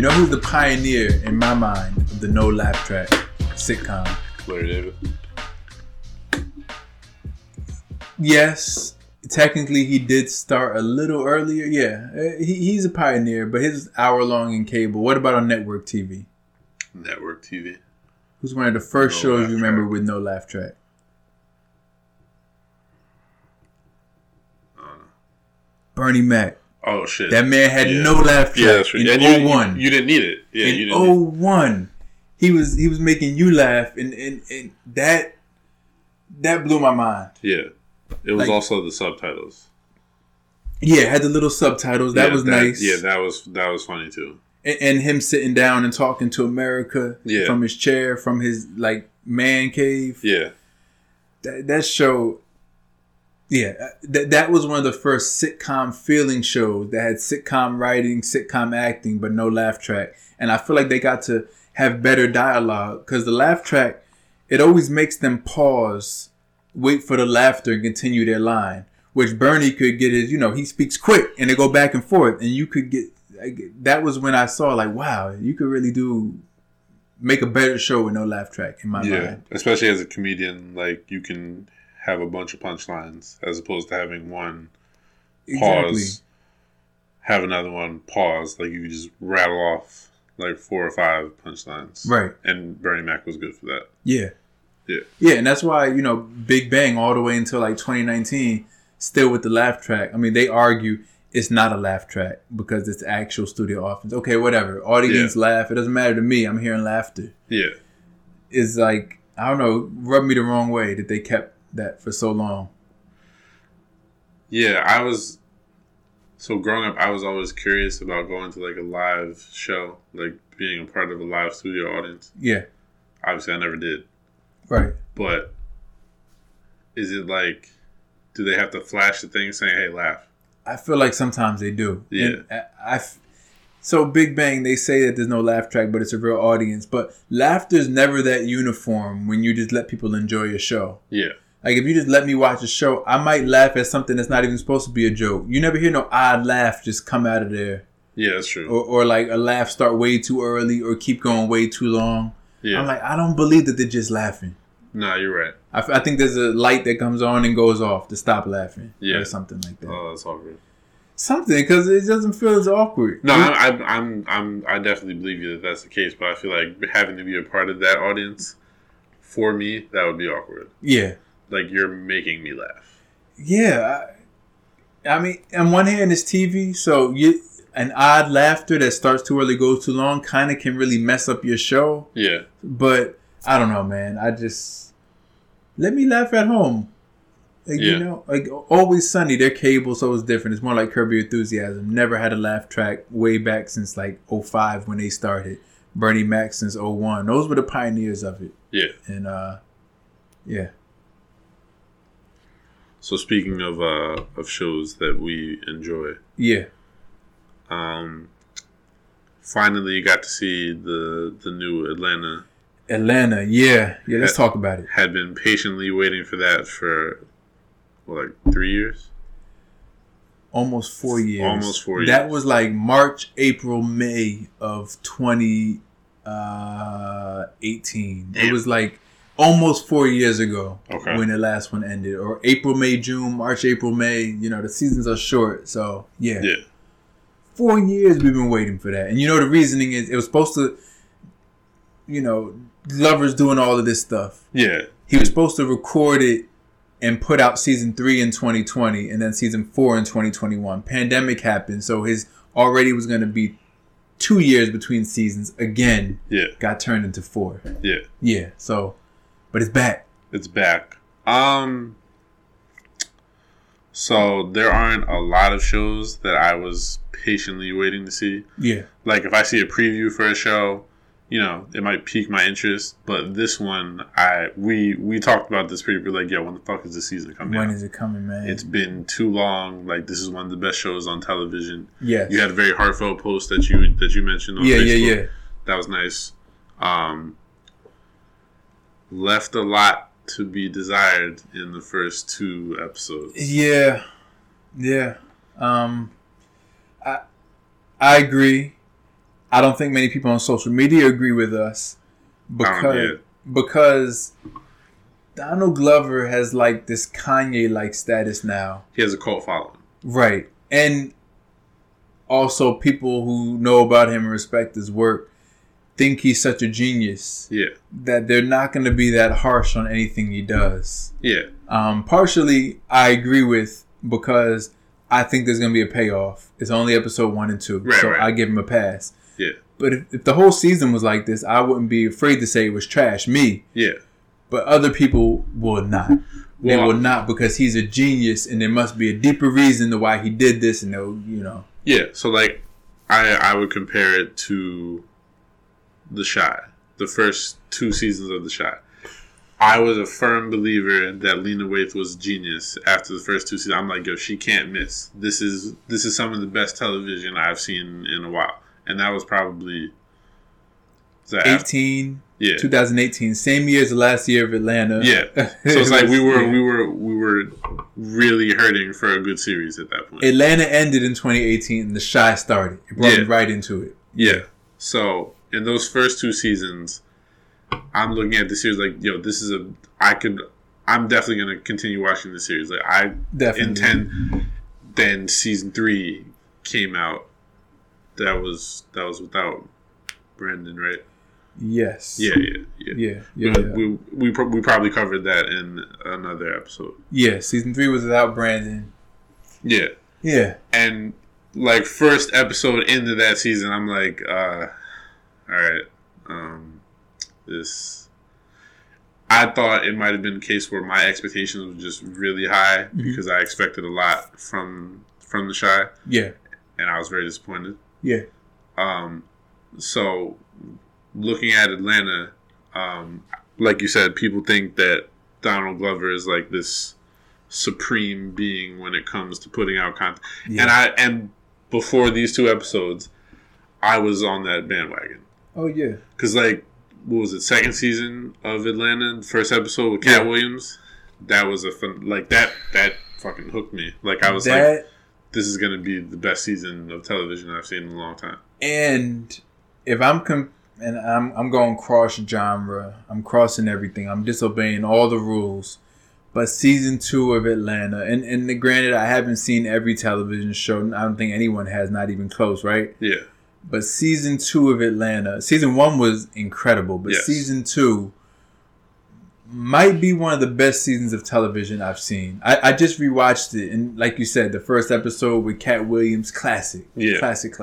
You know who's the pioneer, in my mind, of the no laugh track sitcom? Larry David. Yes. Technically, he did start a little earlier. Yeah, he's a pioneer, but his hour-long in cable. What about on network TV? Network TV. Who's one of the first shows you remember with no laugh track? I don't know. Bernie Mac. Oh, shit. That man had no laugh track in 01. You didn't need it. Yeah, in you didn't 01, he was making you laugh, and that blew my mind. Yeah. It was like, also the subtitles. Yeah, it had the little subtitles. That was nice. Yeah, that was funny too. And him sitting down and talking to America from his chair, from his man cave. Yeah. That show, that was one of the first sitcom feeling shows that had sitcom writing, sitcom acting, but no laugh track. And I feel like they got to have better dialogue because the laugh track, it always makes them pause, wait for the laughter and continue their line, which Bernie could get his, he speaks quick and they go back and forth, and you could get, that was when I saw wow, you could really make a better show with no laugh track in my mind. Especially as a comedian, you can have a bunch of punchlines as opposed to having one pause, have another one pause. You could just rattle off 4 or 5 punchlines. Right. And Bernie Mac was good for that. Yeah. Yeah, and that's why, Big Bang all the way until 2019, still with the laugh track. I mean, they argue it's not a laugh track because it's actual studio offense. Okay, whatever. Audience laugh. It doesn't matter to me. I'm hearing laughter. Yeah. It's I don't know, rubbed me the wrong way that they kept that for so long. Yeah, so growing up, I was always curious about going to a live show, being a part of a live studio audience. Yeah. Obviously, I never did. Right. But is it do they have to flash the thing saying, hey, laugh? I feel like sometimes they do. Yeah. So Big Bang, they say that there's no laugh track, but it's a real audience. But laughter's never that uniform when you just let people enjoy your show. Yeah. If you just let me watch a show, I might laugh at something that's not even supposed to be a joke. You never hear no odd laugh just come out of there. Yeah, that's true. Or a laugh start way too early or keep going way too long. Yeah. I'm I don't believe that they're just laughing. No, you're right. I think there's a light that comes on and goes off to stop laughing. Yeah. Or something like that. Oh, that's awkward. Something, because it doesn't feel as awkward. No, I definitely believe you that that's the case, but I feel like having to be a part of that audience, for me, that would be awkward. Yeah. You're making me laugh. Yeah. I mean, on one hand, it's TV, so an odd laughter that starts too early, goes too long, kind of can really mess up your show. Yeah. But I don't know, man. I just let me laugh at home. Always Sunny. Their cable, so it's different. It's more like Curb Your Enthusiasm. Never had a laugh track way back since 05 when they started. Bernie Mac since 01. Those were the pioneers of it. Yeah. And yeah. So speaking of shows that we enjoy. Yeah. Finally, you got to see the new Atlanta. Atlanta, yeah. Yeah, let's talk about it. Had been patiently waiting for that for, 3 years? Almost 4 years. That was March, April, May of 2018. Damn. It was almost 4 years ago when the last one ended. Or April, May, June, March, April, May. The seasons are short, so yeah. Yeah. 4 years we've been waiting for that. And the reasoning is it was supposed to, Glover's doing all of this stuff. Yeah. He was supposed to record it and put out season 3 in 2020 and then season 4 in 2021. Pandemic happened. So his already was going to be 2 years between seasons again. Yeah. Got turned into 4. Yeah. Yeah. So, but it's back. It's back. So there aren't a lot of shows that I was patiently waiting to see. Yeah. If I see a preview for a show, it might pique my interest. But this one, we talked about this preview. Yo, when the fuck is this season coming out? When is it coming, man? It's been too long. This is one of the best shows on television. Yeah. You had a very heartfelt post that you mentioned on Facebook. Yeah. That was nice. Left a lot to be desired in the first 2 episodes. Yeah. I agree. I don't think many people on social media agree with us because Donald Glover has like this Kanye-like status now. He has a cult following. Right. And also people who know about him and respect his work think he's such a genius. Yeah. That they're not going to be that harsh on anything he does. Yeah. Partially, I agree with because I think there's going to be a payoff. It's only episode 1 and 2. Right, so right. I give him a pass. Yeah. But if the whole season was like this, I wouldn't be afraid to say it was trash. Me. Yeah. But other people will not. They will not because he's a genius and there must be a deeper reason to why he did this and they'll, you know. Yeah. So, like, I would compare it to The Chi. The first 2 seasons of The Chi. I was a firm believer that Lena Waithe was a genius after the first 2 seasons. I'm like, yo, she can't miss. This is some of the best television I've seen in a while. And that was probably... that 2018, same year as the last year of Atlanta. Yeah, so it's like we were really hurting for a good series at that point. Atlanta ended in 2018, and The Chi started. It brought me right into it. Yeah. So in those first 2 seasons, I'm looking at the series like, yo, this is a I'm definitely gonna continue watching the series. Like I definitely intend. Then season 3 came out. That was without Brandon, right? Yes. Yeah. We probably covered that in another episode. Yeah, season 3 was without Brandon. Yeah. Yeah. And like first episode into that season, I'm like, all right, this. I thought it might have been a case where my expectations were just really high because I expected a lot from The Chi. Yeah. And I was very disappointed. Yeah. So. Looking at Atlanta, like you said, people think that Donald Glover is like this supreme being when it comes to putting out content. Yeah. And before these 2 episodes, I was on that bandwagon. Oh, yeah. Because, like, what was it, 2nd season of Atlanta, 1st episode with Cat Williams? That was a fun... Like, that fucking hooked me. Like, I was like, this is going to be the best season of television I've seen in a long time. And if I'm... And I'm going cross genre. I'm crossing everything. I'm disobeying all the rules. But season 2 of Atlanta, and granted, I haven't seen every television show. I don't think anyone has, not even close, right? Yeah. But season 2 of Atlanta, season 1 was incredible, but season 2 might be one of the best seasons of television I've seen. I just rewatched it, and like you said, the first episode with Cat Williams, classic, classic.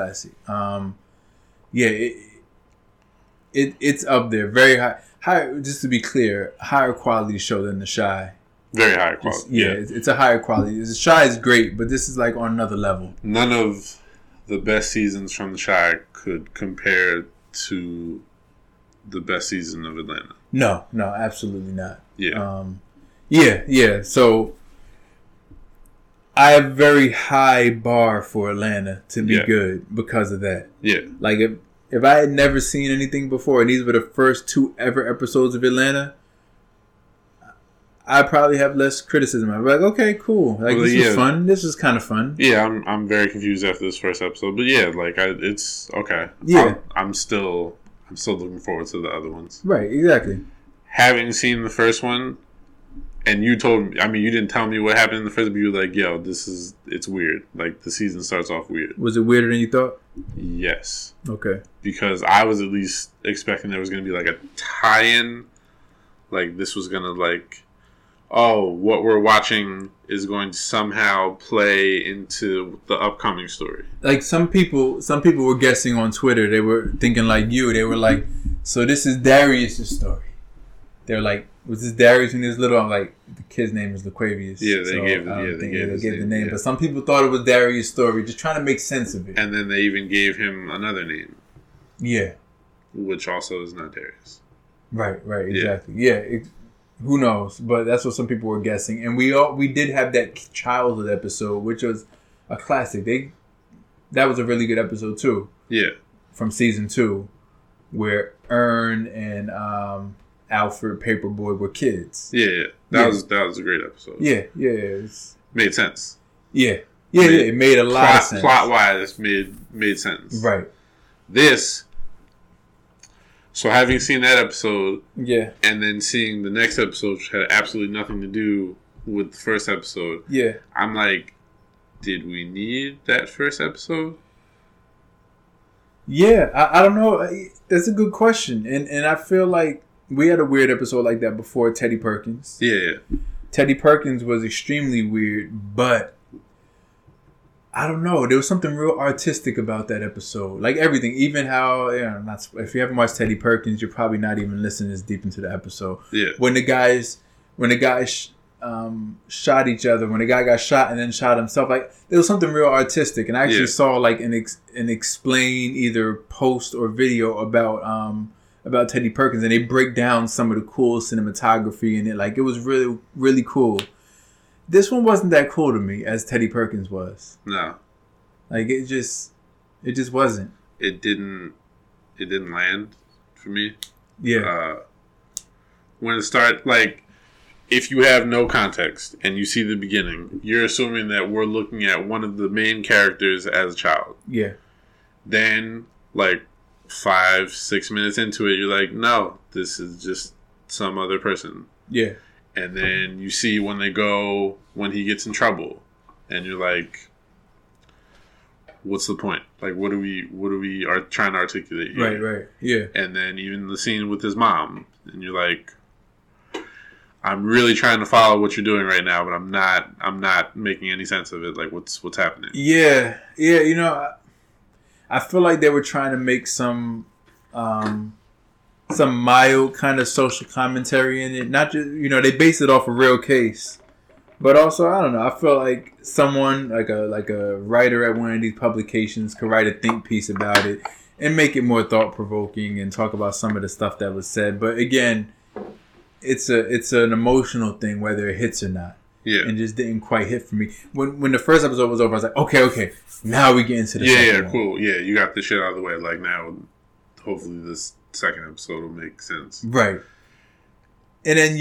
It's up there, very high. Just to be clear, higher quality show than The Chi. Very high quality. It's a higher quality. The Chi is great, but this is like on another level. None of the best seasons from The Chi could compare to the best season of Atlanta. No, absolutely not. So I have a very high bar for Atlanta to be good because of that. Yeah, like If I had never seen anything before, and these were the first 2 ever episodes of Atlanta, I probably have less criticism. I'd be like, okay, cool. Like, this is fun. This is kind of fun. Yeah, I'm very confused after this first episode, but yeah, like it's okay. Yeah, I'm still looking forward to the other ones. Right, exactly. Having seen the first one, and you told me, I mean, you didn't tell me what happened in the first, but you were like, yo, it's weird. Like, the season starts off weird. Was it weirder than you thought? Yes. Okay. Because I was at least expecting there was going to be, like, a tie-in. Like, this was going to, like, what we're watching is going to somehow play into the upcoming story. Like, some people were guessing on Twitter. They were thinking like you. They were like, so this is Darius' story. They were like, was this Darius when he was little? I'm like, the kid's name is Laquavius. Yeah, they gave the name. Yeah. But some people thought it was Darius' story, just trying to make sense of it. And then they even gave him another name. Yeah. Which also is not Darius. Right, exactly. Yeah, who knows? But that's what some people were guessing. And we did have that childhood episode, which was a classic. That was a really good episode, too. Yeah. From season 2, where Ern and... Alfred Paperboy were kids. That was a great episode. Made sense. It made a lot of sense. Plot wise, made sense. Right. This So having seen that episode, yeah, and then seeing the next episode, which had absolutely nothing to do with the first episode, yeah, I'm like, did we need that first episode? Yeah, I don't know. That's a good question, and I feel like we had a weird episode like that before Teddy Perkins. Yeah, Teddy Perkins was extremely weird, but I don't know. There was something real artistic about that episode. Like everything, even how, you know, not, if you haven't watched Teddy Perkins, you're probably not even listening as deep into the episode. Yeah. When the guys shot each other, when the guy got shot and then shot himself, like there was something real artistic. And I actually saw like an explain either post or video about Teddy Perkins, and they break down some of the cool cinematography in it. Like it was really, really cool. This one wasn't that cool to me as Teddy Perkins was. No. Like it just wasn't. It didn't land for me. Yeah. When it started, like if you have no context and you see the beginning, you're assuming that we're looking at one of the main characters as a child. Yeah. Then like 5-6 minutes into it, you're like, no, this is just some other person. Yeah. And then you see when he gets in trouble, and you're like, what's the point? Like, what are we are trying to articulate here? Right, yeah. And then even the scene with his mom, and you're like, I'm really trying to follow what you're doing right now, but I'm not making any sense of it. Like, what's happening? Yeah, you know, I feel like they were trying to make some mild kind of social commentary in it. Not just, you know, they based it off a real case, but also, I don't know, I feel like someone like a writer at one of these publications could write a think piece about it and make it more thought provoking and talk about some of the stuff that was said. But again, it's an emotional thing whether it hits or not. Yeah. And just didn't quite hit for me. When the first episode was over, I was like, okay, now we get into the second one. Cool. Yeah, you got the shit out of the way. Like now, hopefully this second episode will make sense, right? And then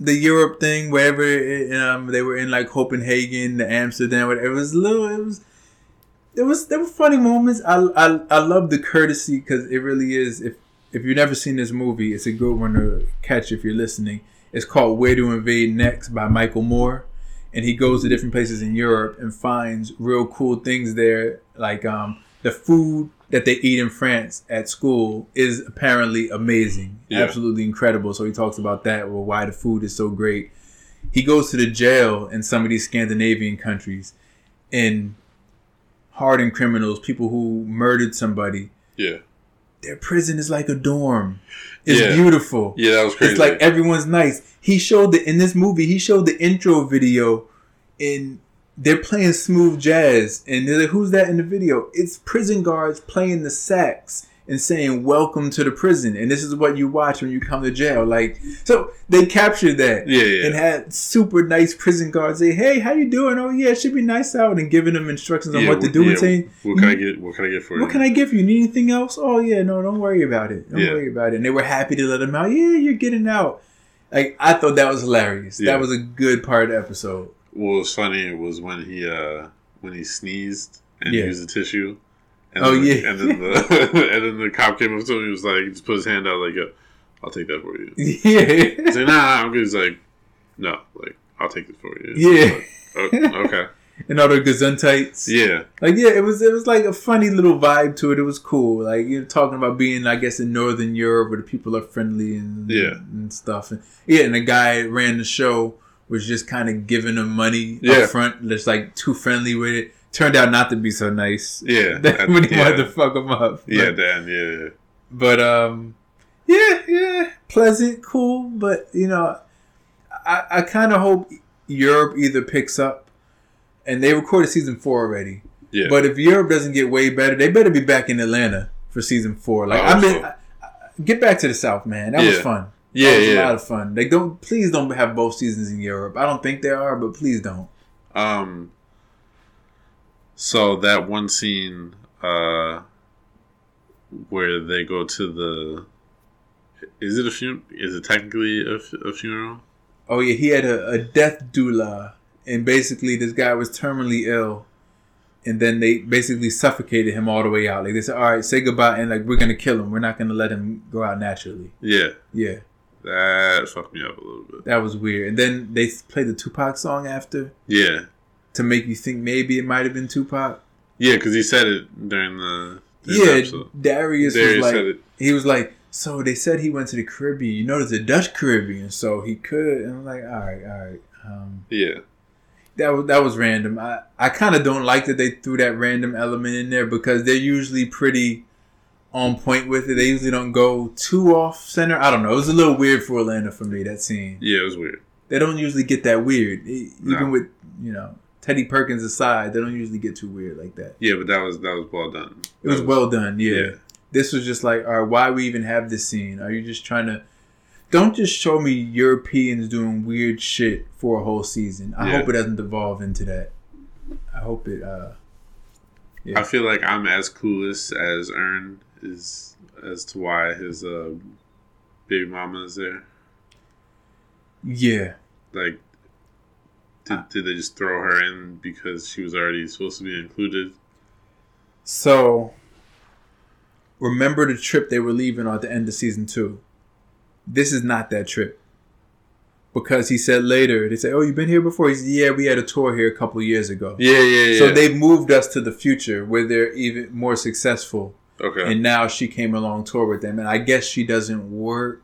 the Europe thing, wherever it, they were in, like Copenhagen, the Amsterdam, whatever. There were funny moments. I love the courtesy, because it really is. If you've never seen this movie, it's a good one to catch if you're listening. It's called Where to Invade Next by Michael Moore, and he goes to different places in Europe and finds real cool things there, like the food that they eat in France at school is apparently amazing. Yeah. Absolutely incredible. So he talks about that, well, why the food is so great. He goes to the jail in some of these Scandinavian countries and hardened criminals, people who murdered somebody. Yeah. Their prison is like a dorm. It's beautiful. Yeah, that was crazy. It's like everyone's nice. In this movie, he showed the intro video in... They're playing smooth jazz, and they're like, who's that in the video? It's prison guards playing the sax and saying, welcome to the prison. And this is what you watch when you come to jail. Like, so they captured that and had super nice prison guards say, hey, how you doing? Oh, yeah, it should be nice out, and giving them instructions on what to do and saying, What can I get for you? What can I get for you? Need anything else? Oh, yeah, no, don't worry about it. Don't worry about it. And they were happy to let them out. Yeah, you're getting out. Like, I thought that was hilarious. Yeah. That was a good part of the episode. What was funny was when he sneezed and used a tissue, and then the cop came up to him. He was like, he just put his hand out like, yeah, "I'll take that for you." Yeah, he's like, "Nah, I'm good." He's like, "No, like I'll take it for you." Yeah, like, oh, okay. And all the Gesundheits. Yeah, like it was like a funny little vibe to it. It was cool. Like you're talking about being, I guess, in Northern Europe where the people are friendly and stuff. And the guy ran the show. Was just kind of giving them money up front, just like too friendly with it. Turned out not to be so nice. Yeah, when he wanted to fuck them up. Yeah, damn. Yeah. But pleasant, cool. But you know, I kind of hope Europe either picks up, and they recorded season 4 already. Yeah. But if Europe doesn't get way better, they better be back in Atlanta for season 4. Like get back to the South, man. That was fun. Yeah, it was a lot of fun. They please don't have both seasons in Europe. I don't think they are, but please don't. So that one scene where they go to is it technically a funeral? Oh yeah, he had a death doula, and basically this guy was terminally ill. And then they basically suffocated him all the way out. Like they said, all right, say goodbye, and like we're gonna kill him. We're not gonna let him go out naturally. Yeah. Yeah. That fucked me up a little bit. That was weird. And then they played the Tupac song after. Yeah. To make you think maybe it might have been Tupac. Yeah, because he said it during the episode. Darius was like, said it. He was like, so they said he went to the Caribbean. You know, there's a Dutch Caribbean, so he could. And I'm like, all right. Yeah. That was random. I kind of don't like that they threw that random element in there because they're usually pretty on point with it. They usually don't go too off center. I don't know. It was a little weird for Atlanta for me, that scene. Yeah, it was weird. They don't usually get that weird. Even with, Teddy Perkins aside, they don't usually get too weird like that. Yeah, but that was well done. It was well done, yeah. This was just like, all right, why we even have this scene? Are you just trying to... Don't just show me Europeans doing weird shit for a whole season. I hope it doesn't devolve into that. I hope it... I feel like I'm as clueless as Ern is as to why his baby mama is there. Yeah. Like, did they just throw her in because she was already supposed to be included? So, remember the trip they were leaving at the end of season 2? This is not that trip. Because he said later, they said, oh, you've been here before? He said, yeah, we had a tour here a couple years ago. Yeah. So they've moved us to the future where they're even more successful. Okay. And now she came along tour with them. And I guess she doesn't work.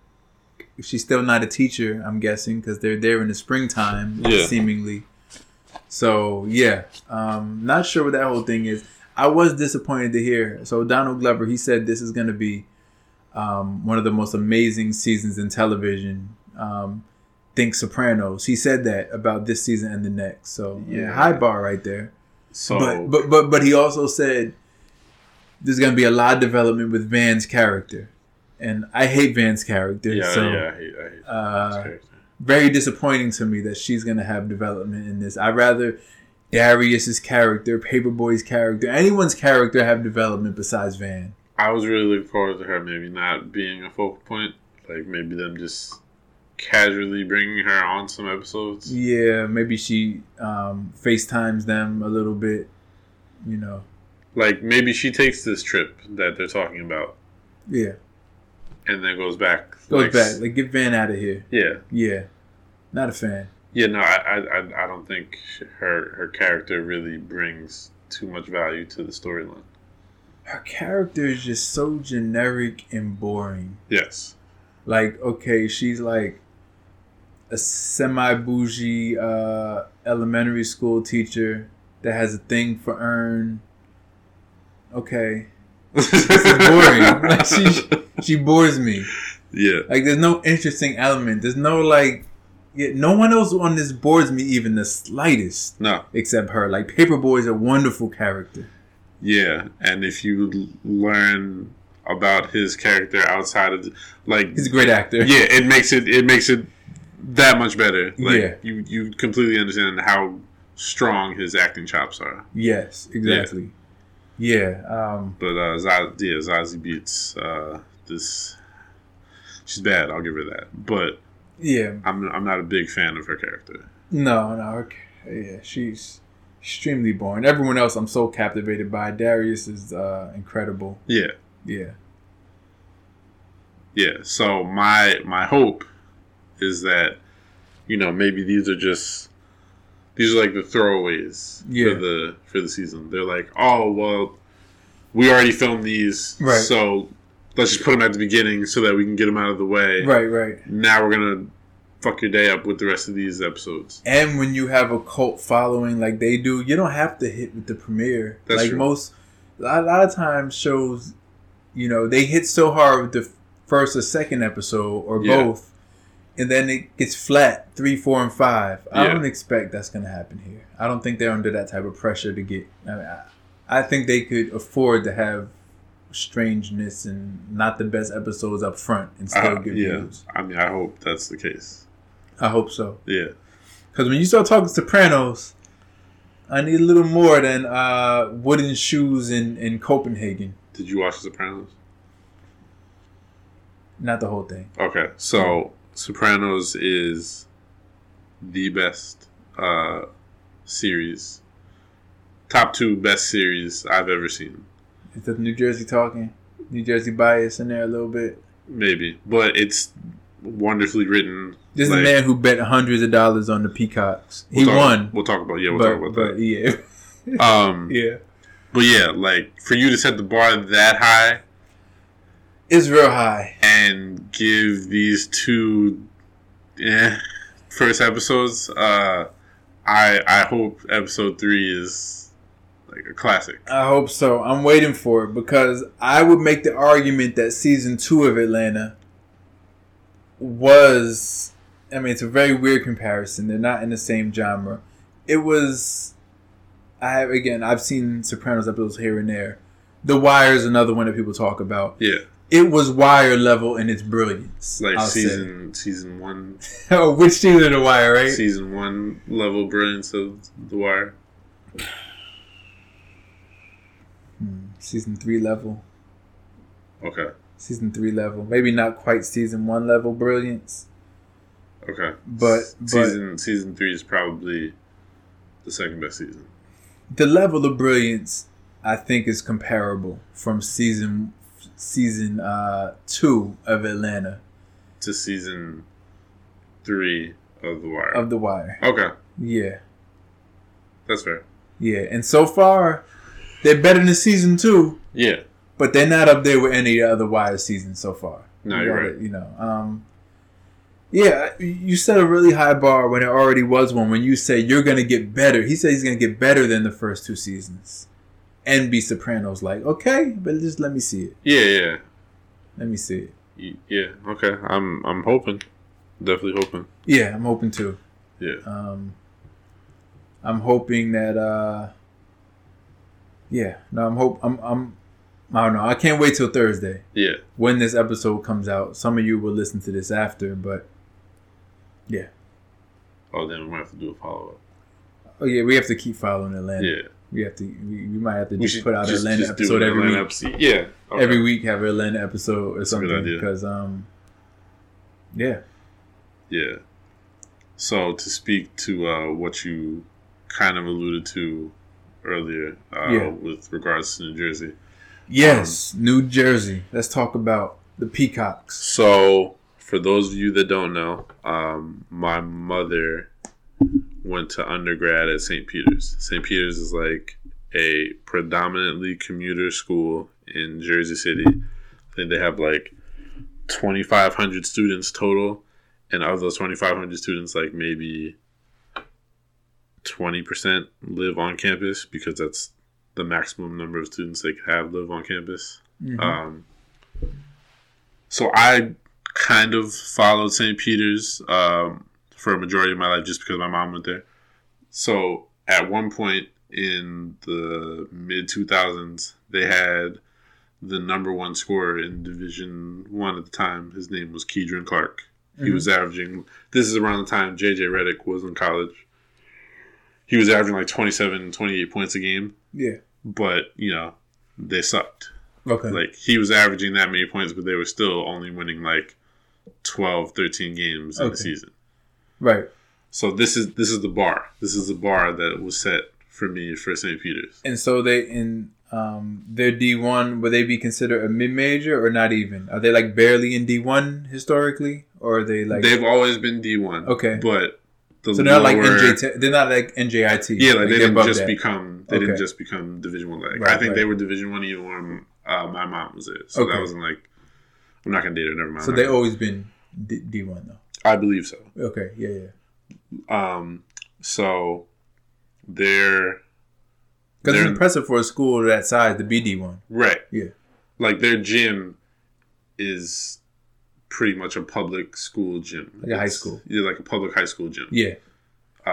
She's still not a teacher, I'm guessing, because they're there in the springtime, seemingly. So, yeah. Not sure what that whole thing is. I was disappointed to hear. So Donald Glover, he said this is going to be one of the most amazing seasons in television. Think Sopranos. He said that about this season and the next. So yeah, high bar right there. So, but he also said there's gonna be a lot of development with Van's character, and I hate Van's character. I hate Van's character. Very disappointing to me that she's gonna have development in this. I'd rather Darius's character, Paperboy's character, anyone's character have development besides Van. I was really looking forward to her maybe not being a focal point. Like, maybe them just casually bringing her on some episodes. Yeah, maybe she FaceTimes them a little bit, Like, maybe she takes this trip that they're talking about. Yeah. And then goes back. Like, get Van out of here. Yeah. Yeah. Not a fan. Yeah, no, I don't think her character really brings too much value to the storyline. Her character is just so generic and boring. Yes. Like, okay, she's like a semi-bougie elementary school teacher that has a thing for Ern. Okay. This is boring. Like, she bores me. Yeah. Like, there's no interesting element. There's no, like... Yeah, no one else on this bores me even the slightest. No. Except her. Like, Paperboy is a wonderful character. Yeah, and if you learn about his character outside of, he's a great actor. Yeah, it makes it that much better. You completely understand how strong his acting chops are. Yes, exactly. Yeah. But Zazie beats this. She's bad. I'll give her that. But yeah, I'm not a big fan of her character. No. Yeah, she's extremely boring. Everyone else I'm so captivated by. Darius is incredible. Yeah. So my hope is that maybe these are like the throwaways for the season. They're like, oh well, we already filmed these, right? So let's just put them at the beginning so that we can get them out of the way. Right. Now we're gonna fuck your day up with the rest of these episodes. And when you have a cult following like they do, you don't have to hit with the premiere. That's like true. A lot of times shows, they hit so hard with the first or second episode or both, and then it gets flat 3, 4, and 5. I don't expect that's going to happen here. I don't think they're under that type of pressure to get. I mean, I think they could afford to have strangeness and not the best episodes up front and still give views. I mean, I hope that's the case. I hope so. Yeah. Because when you start talking Sopranos, I need a little more than wooden shoes in Copenhagen. Did you watch Sopranos? Not the whole thing. Okay. So, Sopranos is the best series top two best series I've ever seen. Is that New Jersey talking? New Jersey bias in there a little bit? Maybe. But it's wonderfully written. This is a man who bet hundreds of dollars on the Peacocks. He won. We'll talk about that. Yeah. Yeah. But yeah, like, for you to set the bar that high... It's real high. And give these two first episodes... I hope episode 3 is like a classic. I hope so. I'm waiting for it because I would make the argument that season 2 of Atlanta was... I mean, it's a very weird comparison. They're not in the same genre. It was... I've seen Sopranos episodes here and there. The Wire is another one that people talk about. Yeah. It was Wire level in its brilliance. Like season one. Oh, which season of The Wire, right? Season one level brilliance of The Wire. Season 3 level. Okay. Season 3 level. Maybe not quite season 1 level brilliance. Okay. But season 3 is probably the second best season. The level of brilliance, I think, is comparable from season 2 of Atlanta to season 3 of The Wire. Okay. Yeah. That's fair. Yeah, and so far, they're better than season 2. Yeah. But they're not up there with any other Wire seasons so far. No, you're right. You know, yeah, you set a really high bar when there already was one. When you say you're going to get better, he said he's going to get better than the first two seasons and be Sopranos like. Okay, but just let me see it. Yeah. Let me see it. Yeah, okay. I'm hoping. Definitely hoping. Yeah, I'm hoping too. Yeah. I'm hoping that I don't know. I can't wait till Thursday. Yeah. When this episode comes out. Some of you will listen to this after, but yeah. Oh, then we might have to do a follow-up. Oh, yeah. We have to keep following Atlanta. Yeah. We might have to just put out an Atlanta episode every week. Yeah. Okay. Every week have an Atlanta episode or something. Good idea. Because, yeah. Yeah. So, to speak to what you kind of alluded to earlier with regards to New Jersey. Yes, New Jersey. Let's talk about the Peacocks. So, for those of you that don't know, my mother went to undergrad at St. Peter's. St. Peter's is like a predominantly commuter school in Jersey City. I think they have like 2,500 students total. And of those 2,500 students, like maybe 20% live on campus because that's the maximum number of students they could have live on campus. Mm-hmm. So I kind of followed St. Peter's for a majority of my life just because my mom went there. So at one point in the mid-2000s, they had the number one scorer in Division I at the time. His name was Keydren Clark. Mm-hmm. He was averaging... This is around the time J.J. Redick was in college. He was averaging like 27, 28 points a game. Yeah. But, you know, they sucked. Okay. Like, he was averaging that many points, but they were still only winning like 12, 13 games in the season. Right. So this is the bar. This is the bar that was set for me for St. Peter's. And so they in their D1, would they be considered a mid-major or not even? Are they like barely in D1 historically, or are they like they've always been D1? Okay. But so they're not like NJIT. They're not like NJIT. Yeah, like didn't just become Division I. Like right, I think they were Division I even when my mom was there. So that wasn't like I'm not gonna date her. Never mind. So they've always been D1 though. I believe so. Okay, yeah. So, because it's impressive for a school of that size, the BD one. Right. Yeah. Like, their gym is pretty much a public school gym. Like a high school. Yeah, like a public high school gym. Yeah.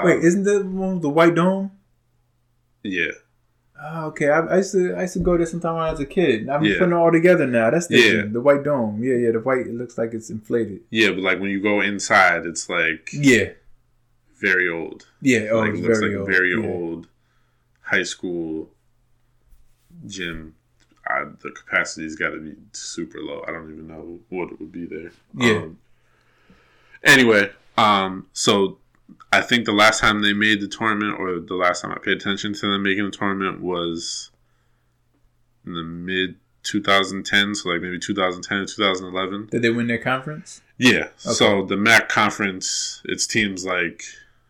Wait, isn't that one with the White Dome? Yeah. Oh, okay. I used to go there sometime when I was a kid. I'm putting it all together now. That's the gym, the White Dome. Yeah. The white, it looks like it's inflated. Yeah, but like when you go inside, it's like very old. Yeah, like it looks very like old. Very old high school gym. The capacity's got to be super low. I don't even know what it would be there. Yeah. Anyway, so I think the last time they made the tournament, or the last time I paid attention to them making the tournament, was in the mid-2010, so like maybe 2010 or 2011. Did they win their conference? Yeah. Okay. So the MAAC conference, it's teams like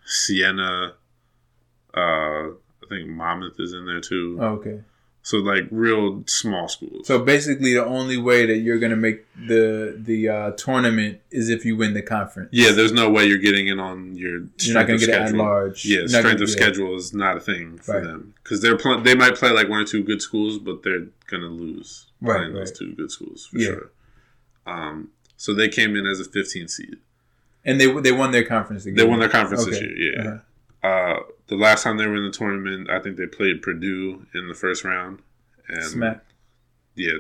Siena, I think Monmouth is in there too. Oh, okay. So like real small schools. So basically the only way that you're going to make the tournament is if you win the conference. Yeah, there's no way you're getting in on your strength of schedule. You're not going to get at large. Yeah, strength of schedule is not a thing for them. Because they might play like one or two good schools, but they're going to lose playing those two good schools for sure. So they came in as a 15 seed. And they won their conference again. They won their conference this year, yeah. Uh-huh. The last time they were in the tournament, I think they played Purdue in the first round. And smack. Yeah,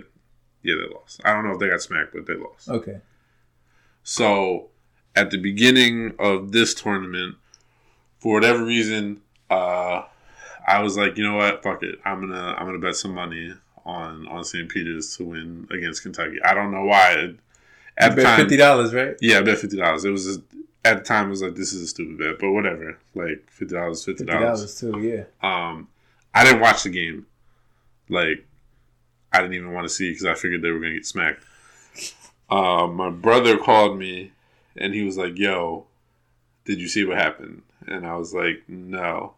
they lost. I don't know if they got smacked, but they lost. Okay. So, at the beginning of this tournament, for whatever reason, I was like, you know what, fuck it. I'm gonna bet some money on St. Peter's to win against Kentucky. I don't know why. At the time, $50, right? Yeah, I bet $50. It was just, at the time, I was like, this is a stupid bet, but whatever. Like, $50. $50 too, yeah. I didn't watch the game. Like, I didn't even want to see because I figured they were going to get smacked. My brother called me, and he was like, yo, did you see what happened? And I was like, no.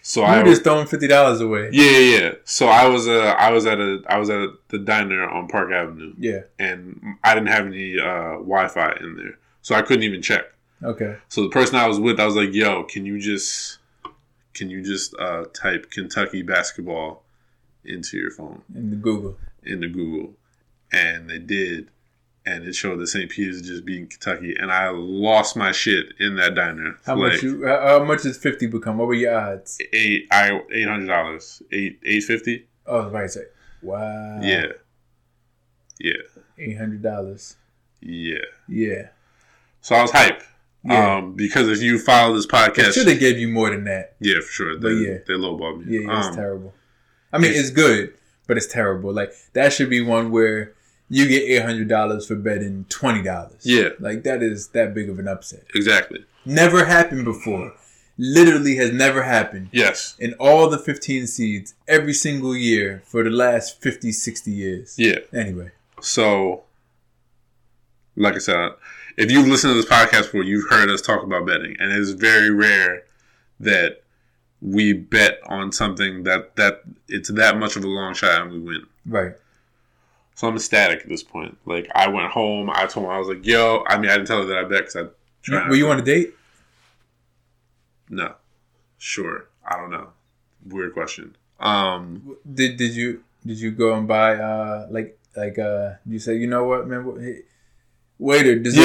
So I just throwing $50 away. Yeah. So I was at the diner on Park Avenue. Yeah. And I didn't have any Wi-Fi in there. So I couldn't even check. Okay. So the person I was with, I was like, yo, can you just type Kentucky basketball into your phone? Into Google. And they did. And it showed that St. Peter's just beating Kentucky. And I lost my shit in that diner. How much does 50 become? What were your odds? $800. $850? Oh, I was about to say. Wow. Yeah. $800. Yeah. So I was hype. Yeah. Because if you follow this podcast... It should have gave you more than that. Yeah, for sure. They lowballed me. Yeah, it's terrible. I mean, it's good, but it's terrible. Like, that should be one where you get $800 for betting $20. Yeah. Like, that is that big of an upset. Exactly. Never happened before. Literally has never happened. Yes. In all the 15 seeds, every single year for the last 50, 60 years. Yeah. Anyway. So, like I said... If you've listened to this podcast before, you've heard us talk about betting. And it's very rare that we bet on something that it's that much of a long shot and we win. Right. So I'm ecstatic at this point. Like, I went home. I told her, I was like, yo. I mean, I didn't tell her that I bet because I tried. Were you on a date? No. Sure. I don't know. Weird question. Did you go and buy, you say, you know what, man, waiter, dessert.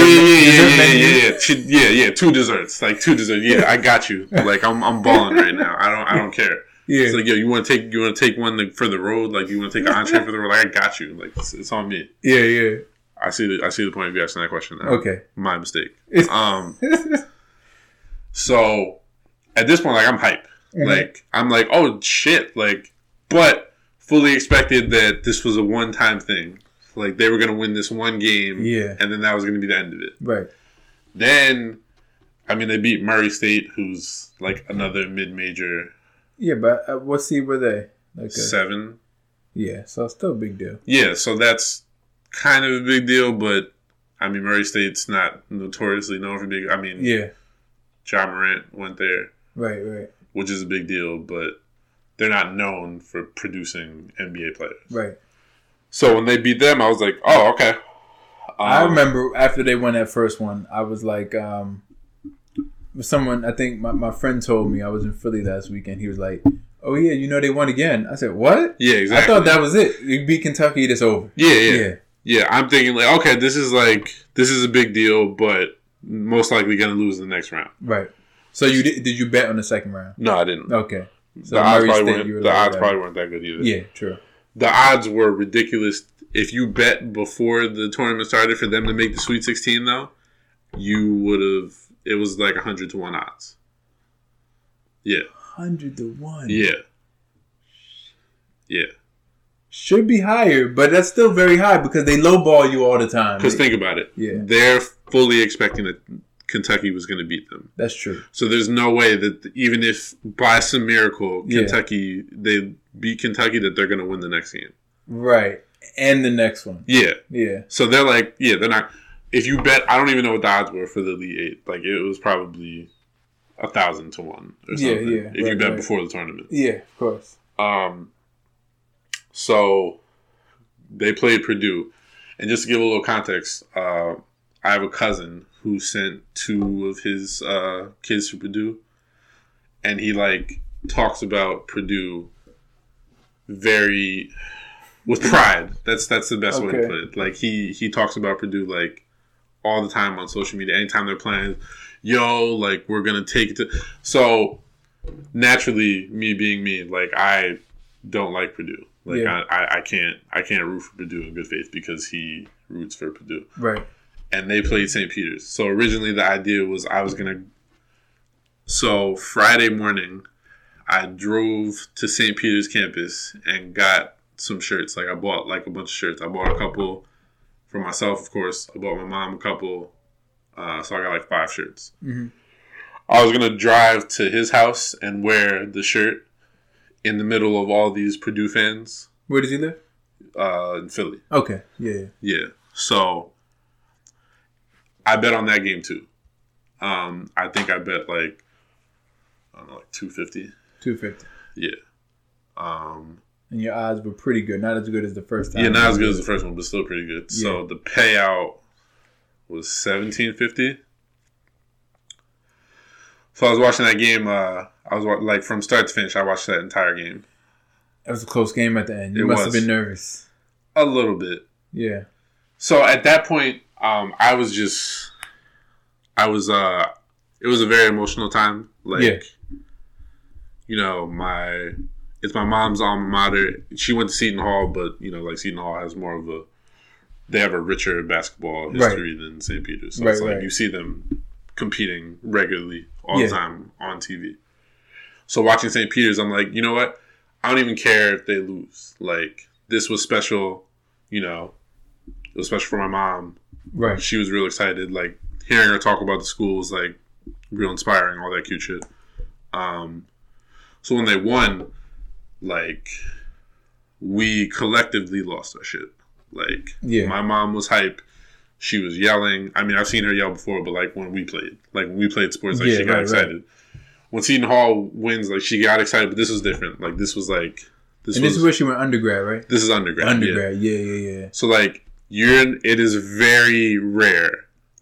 Yeah. Two desserts. Yeah, I got you. Like I'm balling right now. I don't care. Yeah. It's like, yo, you want to take one for the road. Like, you want to take an entree for the road. Like, I got you. Like, it's on me. Yeah. I see the point of you asking that question now. Okay. My mistake. So at this point, like, I'm hype. Mm-hmm. Like, I'm like, oh shit. Like, but fully expected that this was a one-time thing. Like, they were going to win this one game, and then that was going to be the end of it. Right. Then, I mean, they beat Murray State, who's, like, another mid-major. Yeah, but what seed were they? Like 7. Yeah, so it's still a big deal. Yeah, so that's kind of a big deal, but, I mean, Murray State's not notoriously known for big... I mean, yeah. Ja Morant went there. Right. Which is a big deal, but they're not known for producing NBA players. Right. So when they beat them, I was like, oh, okay. I remember after they won that first one, I was like, someone, I think my friend told me, I was in Philly last weekend. He was like, oh, yeah, you know they won again. I said, what? Yeah, exactly. I thought that was it. You beat Kentucky, it's over. Yeah. Yeah, I'm thinking, like, okay, this is a big deal, but most likely going to lose the next round. Right. So you did you bet on the second round? No, I didn't. Okay. So the odds probably weren't that good either. Yeah, true. The odds were ridiculous. If you bet before the tournament started for them to make the Sweet 16, though, you would have... It was like 100 to 1 odds. Yeah. 100 to 1? Yeah. Should be higher, but that's still very high because they lowball you all the time. Because think about it. Yeah. They're fully expecting that Kentucky was going to beat them. That's true. So there's no way that even if by some miracle Kentucky they beat Kentucky that they're going to win the next game. Right. And the next one. Yeah. Yeah. So they're like, yeah, they're not. If you bet, I don't even know what the odds were for the Elite Eight. Like, it was probably 1,000 to 1 or something. Yeah, yeah. If you bet before the tournament. Yeah, of course. So they played Purdue. And just to give a little context, I have a cousin who sent 2 of his kids to Purdue. And he, like, talks about Purdue very... with pride. That's the best way to put it. Like, he talks about Purdue, like, all the time on social media. Anytime they're playing, yo, like, we're going to take it to... So, naturally, me being me, like, I don't like Purdue. Like, yeah. I can't root for Purdue in good faith because he roots for Purdue. Right. And they played St. Peter's. So, originally, the idea was I was going to... So, Friday morning, I drove to St. Peter's campus and got... some shirts. Like, I bought like a bunch of shirts. I bought a couple for myself, of course. I bought my mom a couple, so I got like 5 shirts. Mm-hmm. I was gonna drive to his house and wear the shirt in the middle of all these Purdue fans. Where does he live? In Philly. Okay. Yeah. So I bet on that game too. I think I bet like, I don't know, like 250. 250. Yeah. And your odds were pretty good. Not as good as the first time. Yeah, not as good as the first one, but still pretty good. Yeah. So the payout was $1,750. So I was watching that game. I was like, from start to finish, I watched that entire game. It was a close game at the end. You must have been nervous. A little bit. Yeah. So at that point, it was a very emotional time. Like, you know, it's my mom's alma mater. She went to Seton Hall, but, you know, like, Seton Hall has more of a... They have a richer basketball history than St. Peter's. So it's like, you see them competing regularly all the time on TV. So watching St. Peter's, I'm like, you know what? I don't even care if they lose. Like, this was special, you know. It was special for my mom. Right. She was real excited. Like, hearing her talk about the school was, like, real inspiring, all that cute shit. So when they won... like, we collectively lost our shit. Like, my mom was hype. She was yelling. I mean, I've seen her yell before, but, like, when we played sports, like, she got excited. Right. When Seton Hall wins, like, she got excited, but this was different. Like, this was, like... This is where she went undergrad, right? This is undergrad. Yeah. So, like, it is very rare,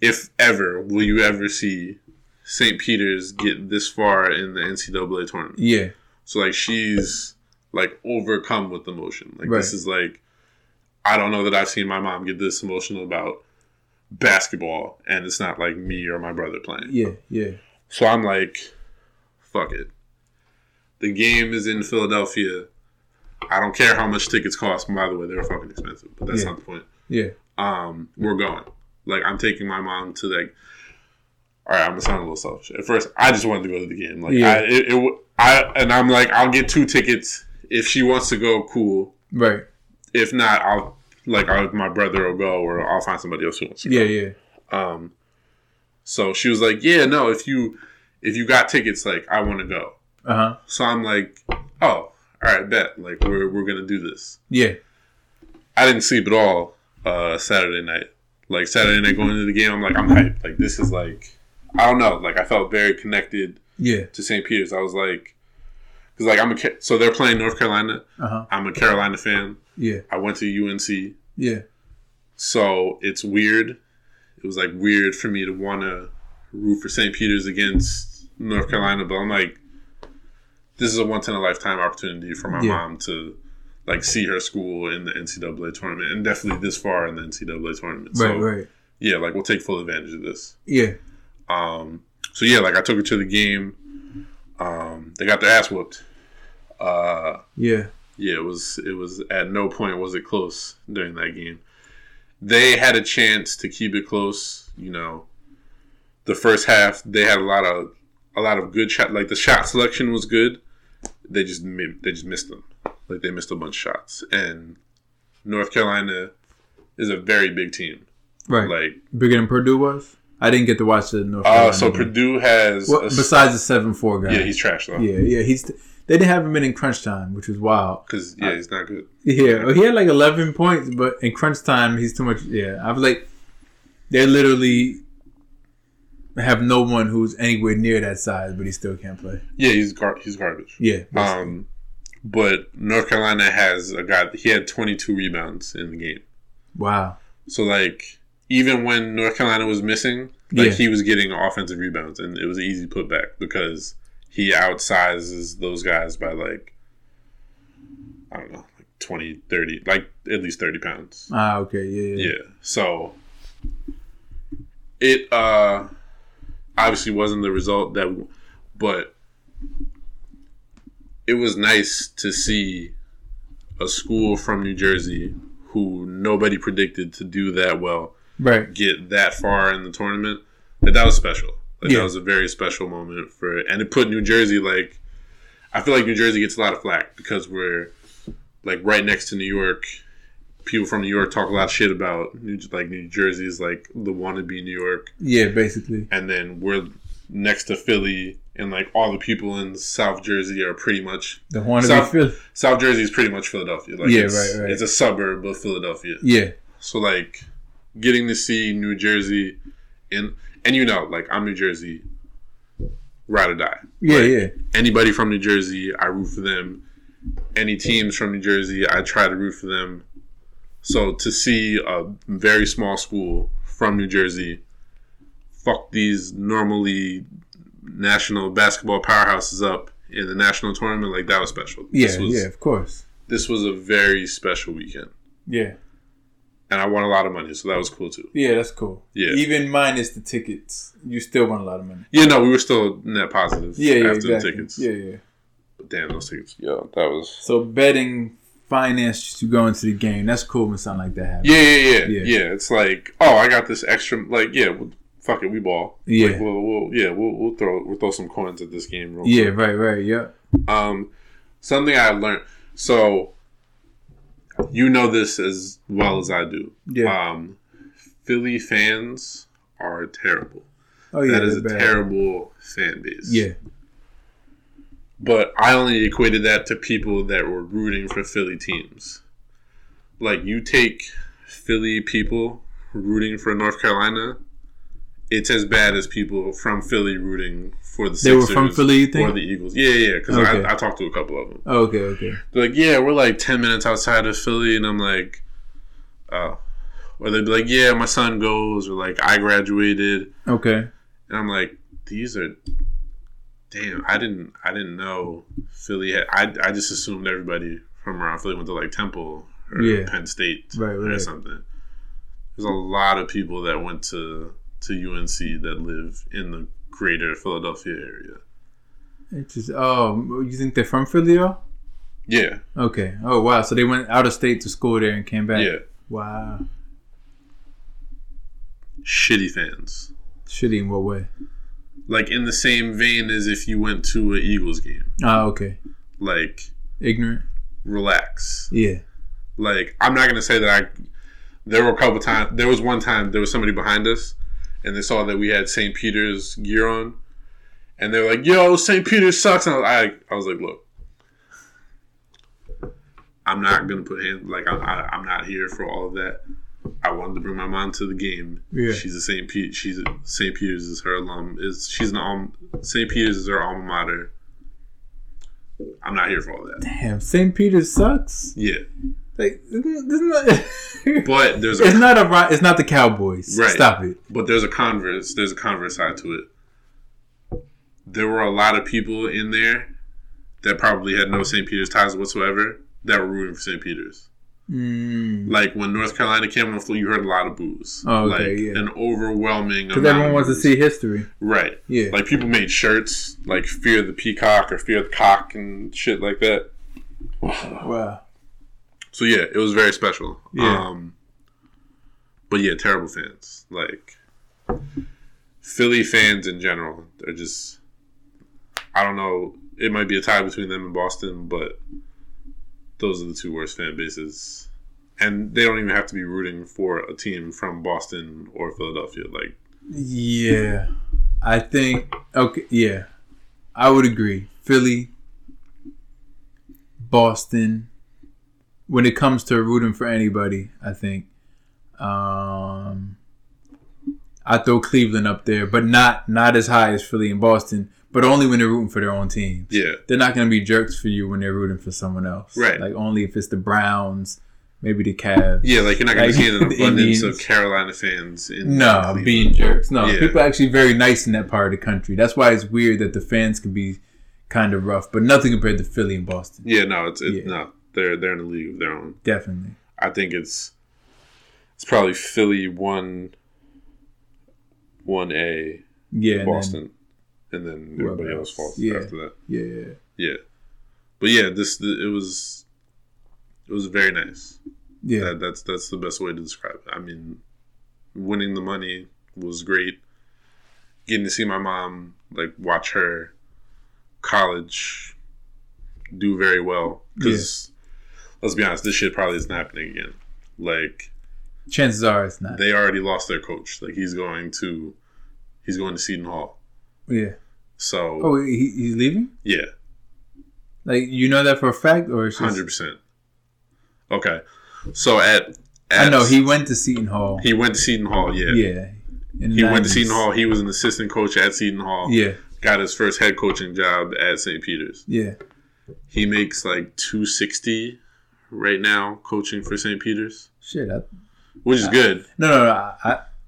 if ever, will you ever see St. Peter's get this far in the NCAA tournament. Yeah. So, like, she's... like, overcome with emotion. Like, this is, like, I don't know that I've seen my mom get this emotional about basketball, and it's not, like, me or my brother playing. Yeah. So I'm like, fuck it. The game is in Philadelphia. I don't care how much tickets cost. And by the way, they were fucking expensive, but that's not the point. Yeah. We're going. Like, I'm taking my mom to, like, all right, I'm going to sound a little selfish. At first, I just wanted to go to the game. Like, I'm like, I'll get 2 tickets. If she wants to go, cool. Right. If not, my brother will go, or I'll find somebody else who wants to go. Yeah. So she was like, yeah, no, if you got tickets, like, I want to go. Uh-huh. So I'm like, oh, all right, bet. Like, we're going to do this. Yeah. I didn't sleep at all Saturday night. Like, Saturday night going into the game, I'm like, I'm hyped. Like, this is like, I don't know. Like, I felt very connected to St. Peter's. I was like, because, like, so they're playing North Carolina. Uh-huh. I'm a Carolina fan. Yeah. I went to UNC. Yeah. So it's weird. It was, like, weird for me to want to root for St. Peter's against North Carolina. But I'm like, this is a once-in-a-lifetime opportunity for my mom to, like, see her school in the NCAA tournament, and definitely this far in the NCAA tournament. Right. Yeah, like, we'll take full advantage of this. Yeah. So, yeah, like, I took her to the game. They got their ass whooped. Yeah, it was at no point was it close during that game. They had a chance to keep it close, you know. The first half, they had a lot of good shot. Like, the shot selection was good. They just missed them. Like, they missed a bunch of shots. And North Carolina is a very big team. Right. Like, bigger than Purdue was? I didn't get to watch the North Carolina. So Purdue has... Well, besides the 7-4 guy. Yeah, he's trash, though. Yeah. They didn't have him in crunch time, which was wild. Because, he's not good. Yeah, he had like 11 points, but in crunch time, he's too much... Yeah, I was like... They literally have no one who's anywhere near that size, but he still can't play. Yeah, he's garbage. Yeah. But North Carolina has a guy... He had 22 rebounds in the game. Wow. So, like... Even when North Carolina was missing, he was getting offensive rebounds, and it was an easy putback because he outsizes those guys by, like, I don't know, like 20, 30, like at least 30 pounds. Ah, okay, yeah. So it obviously wasn't the result but it was nice to see a school from New Jersey who nobody predicted to do that well. Right. Get that far in the tournament. But that was special. That was a very special moment and it put New Jersey, like, I feel like New Jersey gets a lot of flack because we're, like, right next to New York. People from New York talk a lot of shit about New Jersey is like the wannabe New York. Yeah, basically. And then we're next to Philly, and like all the people in South Jersey are pretty much the wannabe Philly. South Jersey is pretty much Philadelphia. Like, right. It's a suburb of Philadelphia. Yeah. So like, getting to see New Jersey, and I'm New Jersey, ride or die. Yeah, like, yeah. Anybody from New Jersey, I root for them. Any teams from New Jersey, I try to root for them. So to see a very small school from New Jersey, fuck these normally national basketball powerhouses up in the national tournament, like, that was special. Yeah, of course. This was a very special weekend. Yeah. And I won a lot of money, so that was cool, too. Yeah, that's cool. Yeah. Even minus the tickets, you still won a lot of money. Yeah, no, we were still net positive after exactly. The tickets. Yeah. But damn, those tickets. Yeah, that was... So betting finance to go into the game, that's cool when something like that happens. Yeah. Yeah, it's like, oh, I got this extra... Like, yeah, fuck it, we ball. Yeah. Like, we'll throw some coins at this game real quick. Yeah, right, yeah. Something I learned... So... You know this as well as I do. Yeah. Philly fans are terrible. Oh, yeah. That is a terrible fan base. Yeah. But I only equated that to people that were rooting for Philly teams. Like, you take Philly people rooting for North Carolina, it's as bad as people from Philly rooting for the Sixers. They were from Philly, you think? Or the Eagles. Yeah. Because okay. I talked to a couple of them. Oh, okay. They're like, yeah, we're like 10 minutes outside of Philly. And I'm like, oh. Or they'd be like, yeah, my son goes. Or like, I graduated. Okay. And I'm like, these are... Damn, I didn't know Philly had... I just assumed everybody from around Philly went to like Temple or Penn State or something. There's a lot of people that went to UNC that live in the greater Philadelphia area. Interesting. Oh, you think they're from Philly? Yeah. Okay. Oh, wow. So they went out of state to school there and came back. Yeah. Wow. Shitty fans. Shitty in what way? Like, in the same vein as if you went to an Eagles game. Oh, okay. Like, ignorant. Relax. Yeah. Like, I'm not gonna say that there were a couple times. There was one time there was somebody behind us. And they saw that we had St. Peter's gear on. And they were like, yo, St. Peter's sucks. And I was like, look, I'm not going to put hands... Like, I'm not here for all of that. I wanted to bring my mom to the game. Yeah. She's a St. Pete. St. Peter's is her alum. St. Peter's is her alma mater. I'm not here for all that. Damn, St. Peter's sucks? Yeah. Like, but there's it's not the Cowboys. Right. Stop it. But there's a converse side to it. There were a lot of people in there that probably had no St. Peter's ties whatsoever that were rooting for St. Peter's. Mm. Like, when North Carolina came on the floor, you heard a lot of boos. Oh, okay, like, an overwhelming amount. Because everyone wants to see history. Right. Yeah. Like, people made shirts, like, Fear the Peacock or Fear the Cock and shit like that. Wow. So, yeah, it was very special. Yeah. But, yeah, terrible fans. Like, Philly fans in general are just... I don't know. It might be a tie between them and Boston, but those are the two worst fan bases. And they don't even have to be rooting for a team from Boston or Philadelphia. Like, Yeah. I think, okay, yeah. I would agree. Philly, Boston, when it comes to rooting for anybody, I think. I throw Cleveland up there, but not as high as Philly and Boston, but only when they're rooting for their own teams. Yeah. They're not going to be jerks for you when they're rooting for someone else. Right. Like, only if it's the Browns, maybe the Cavs. Yeah, like, you're not going to see an abundance Indians. Of Carolina fans. No, being jerks. No, yeah. People are actually very nice in that part of the country. That's why it's weird that the fans can be kind of rough, but nothing compared to Philly and Boston. Yeah, no, no, they're in a league of their own. Definitely. I think it's probably Philly 1A, yeah, Boston, and then everybody else falls after that. Yeah. But yeah, it was very nice. Yeah, that's the best way to describe it. I mean, winning the money was great. Getting to see my mom, like, watch her college do very well, because let's be honest, this shit probably isn't happening again. Like, chances are it's not. They already lost their coach. Like, he's going to Seton Hall. Yeah. So. Oh, he's leaving? Yeah. Like, you know that for a fact, or it's just... 100%. Okay. So I know he went to Seton Hall. He went to Seton Hall. Yeah. Yeah. He went to Seton Hall. He was an assistant coach at Seton Hall. Yeah. Got his first head coaching job at St. Peter's. Yeah. He makes like $260 right now coaching for St. Peter's. Shit. Which is good. No.